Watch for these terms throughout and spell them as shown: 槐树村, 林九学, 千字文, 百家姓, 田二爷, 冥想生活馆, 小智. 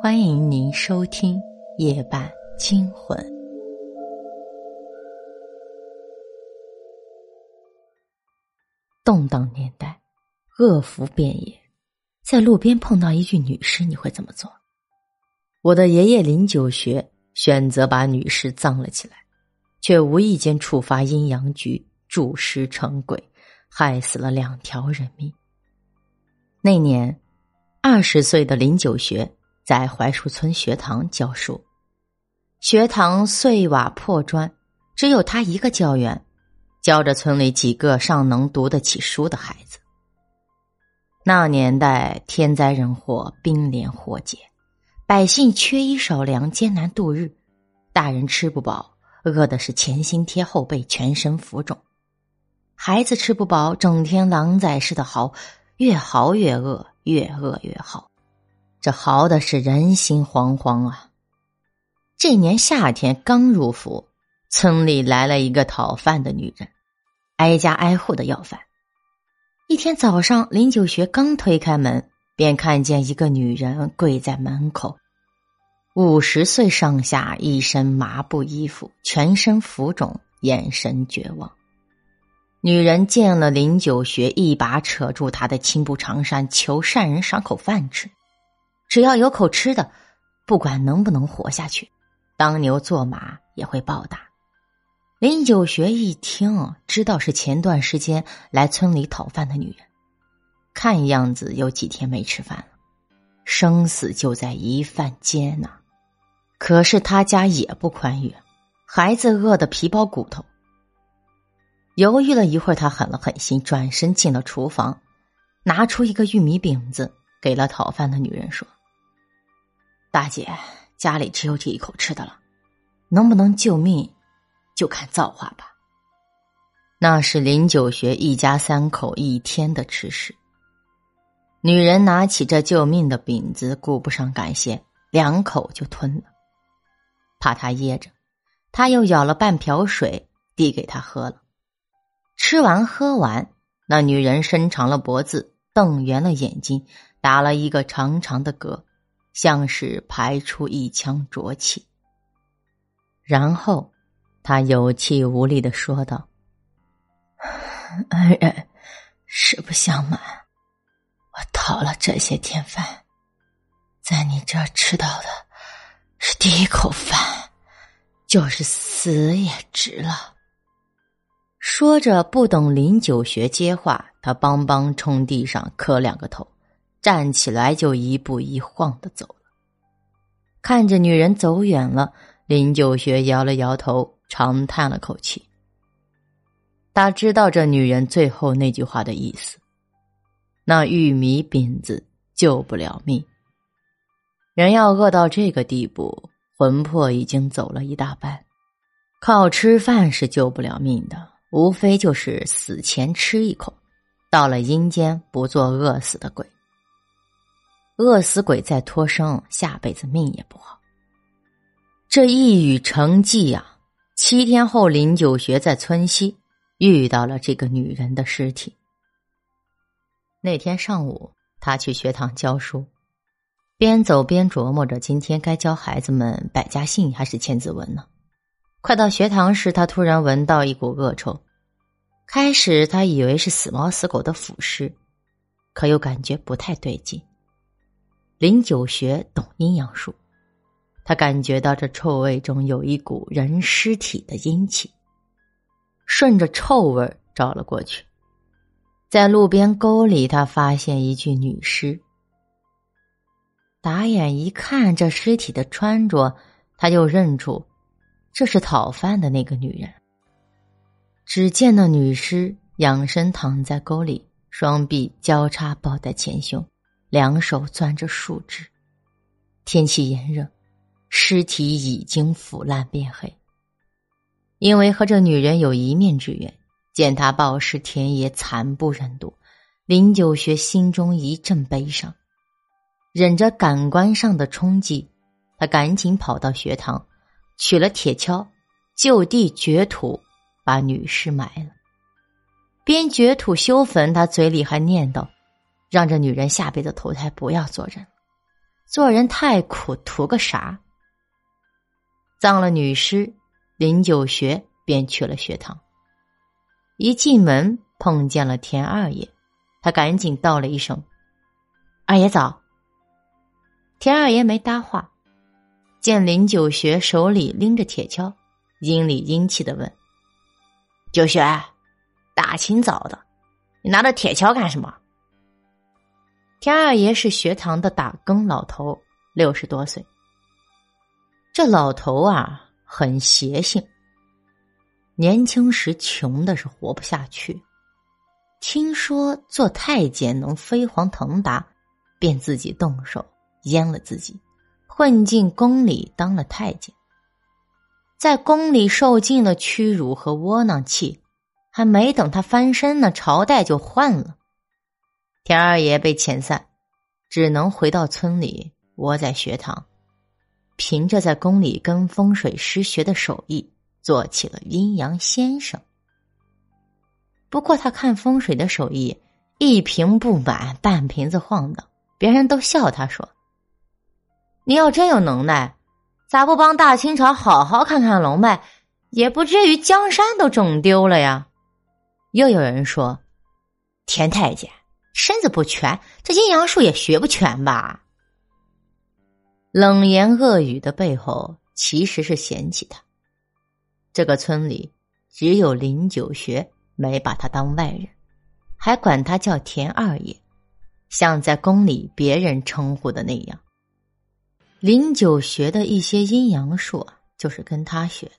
欢迎您收听夜半惊魂。动荡年代，恶福遍野，在路边碰到一具女尸，你会怎么做？我的爷爷林九学选择把女尸葬了起来，却无意间触发阴阳局，注尸成鬼，害死了2条人命。那年20岁的林九学在槐树村学堂教书，学堂碎瓦破砖，只有他一个教员，教着村里几个尚能读得起书的孩子。那年代天灾人祸，兵连祸结，百姓缺衣少粮，艰难度日，大人吃不饱，饿的是前心贴后背，全身浮肿，孩子吃不饱，整天狼崽似的嚎，越嚎越饿，越饿越嚎，这嚎的是人心惶惶啊。这年夏天刚入伏，村里来了一个讨饭的女人，挨家挨户的要饭。一天早上，林九学刚推开门，便看见一个女人跪在门口，50岁上下，一身麻布衣服，全身浮肿，眼神绝望。女人见了林九学，一把扯住他的青布长衫，求善人赏口饭吃，只要有口吃的，不管能不能活下去，当牛做马也会报答。林九学一听，知道是前段时间来村里讨饭的女人，看样子有几天没吃饭了，生死就在一饭间呐。可是他家也不宽裕，孩子饿得皮包骨头。犹豫了一会儿，他狠了狠心，转身进了厨房，拿出一个玉米饼子给了讨饭的女人，说：“大姐，家里只有这一口吃的了，能不能救命就看造化吧。”那是林九学一家3口一天的吃食。女人拿起这救命的饼子，顾不上感谢，2口就吞了，怕他噎着，他又舀了半瓢水递给他喝了。吃完喝完，那女人伸长了脖子，瞪圆了眼睛，打了一个长长的嗝，像是排出一腔浊气。然后她有气无力地说道：“恩人，实不相瞒，我讨了这些天饭，在你这儿吃到的是第一口饭，就是死也值了。”说着不等林九学接话，他梆梆冲地上磕2个头，站起来就一步一晃地走了。看着女人走远了，林九学摇了摇头，长叹了口气。他知道这女人最后那句话的意思，那玉米饼子救不了命，人要饿到这个地步，魂魄已经走了一大半，靠吃饭是救不了命的，无非就是死前吃一口，到了阴间不做饿死的鬼。饿死鬼再脱生，下辈子命也不好。这一语成谶啊，7天后林九学在村西遇到了这个女人的尸体。那天上午他去学堂教书，边走边琢磨着今天该教孩子们百家姓还是千字文呢。快到学堂时，他突然闻到一股恶臭，开始他以为是死猫死狗的腐尸，可又感觉不太对劲。林九学懂阴阳术，他感觉到这臭味中有一股人尸体的阴气，顺着臭味找了过去，在路边沟里他发现一具女尸。打眼一看这尸体的穿着，他就认出这是讨饭的那个女人。只见那女尸仰身躺在沟里，双臂交叉抱在前胸，2手攥着树枝。天气炎热，尸体已经腐烂变黑。因为和这女人有一面之缘，见她暴尸田野，惨不忍睹，林九学心中一阵悲伤，忍着感官上的冲击，他赶紧跑到学堂，取了铁锹，就地掘土，把女尸埋了。边掘土修坟，他嘴里还念叨，让这女人下辈子投胎不要做人，做人太苦，图个啥？葬了女尸，林九学便去了学堂。一进门碰见了田二爷，他赶紧道了一声：“二爷早。”田二爷没搭话，见林九学手里拎着铁锹，阴里阴气地问：“九学，大清早的，你拿着铁锹干什么？”田二爷是学堂的打更老头，60多岁。这老头啊，很邪性。年轻时穷的是活不下去，听说做太监能飞黄腾达，便自己动手阉了自己，混进宫里当了太监。在宫里受尽了屈辱和窝囊气，还没等他翻身呢，朝代就换了。田二爷被遣散，只能回到村里窝在学堂，凭着在宫里跟风水师学的手艺，做起了阴阳先生。不过他看风水的手艺，一瓶不满，半瓶子晃荡，别人都笑他说：“你要真有能耐，咋不帮大清朝好好看看龙脉，也不至于江山都整丢了呀？”又有人说：“田太监身子不全，这阴阳术也学不全吧？”冷言恶语的背后，其实是嫌弃他。这个村里只有林九学没把他当外人，还管他叫田二爷，像在宫里别人称呼的那样。林九学的一些阴阳术就是跟他学的。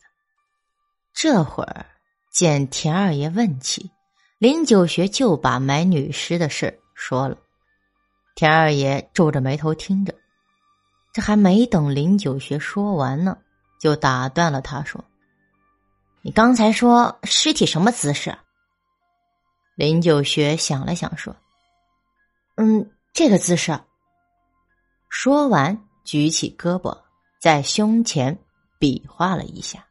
这会儿见田二爷问起，林九学就把埋女尸的事说了。田二爷皱着眉头听着，这还没等林九学说完呢，就打断了他说：“你刚才说尸体什么姿势？”林九学想了想说：“这个姿势。”说完举起胳膊在胸前比划了一下。